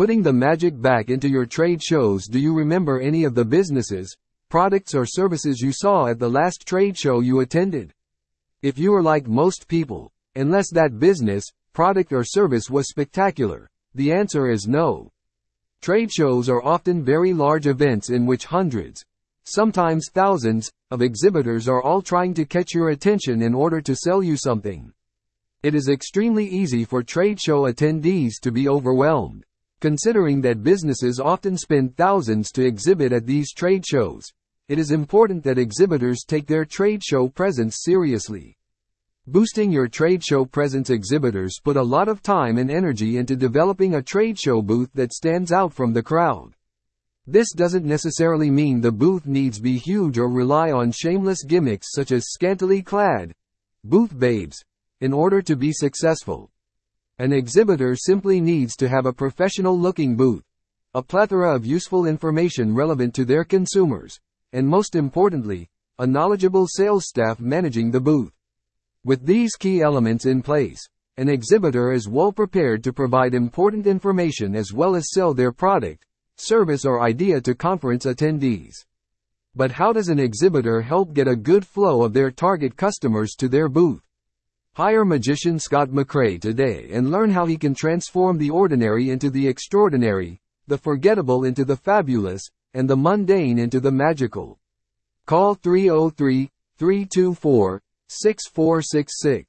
Putting the magic back into your trade shows. Do you remember any of the businesses, products or services you saw at the last trade show you attended? If you are like most people, unless that business, product or service was spectacular, the answer is no. Trade shows are often very large events in which hundreds, sometimes thousands, of exhibitors are all trying to catch your attention in order to sell you something. It is extremely easy for trade show attendees to be overwhelmed. Considering that businesses often spend thousands to exhibit at these trade shows, it is important that exhibitors take their trade show presence seriously. Boosting your trade show presence. Exhibitors put a lot of time and energy into developing a trade show booth that stands out from the crowd. This doesn't necessarily mean the booth needs to be huge or rely on shameless gimmicks such as scantily clad booth babes in order to be successful. An exhibitor simply needs to have a professional-looking booth, a plethora of useful information relevant to their consumers, and most importantly, a knowledgeable sales staff managing the booth. With these key elements in place, an exhibitor is well prepared to provide important information as well as sell their product, service or idea to conference attendees. But how does an exhibitor help get a good flow of their target customers to their booth? Hire magician Scott McCray today and learn how he can transform the ordinary into the extraordinary, the forgettable into the fabulous, and the mundane into the magical. Call 303-324-6466.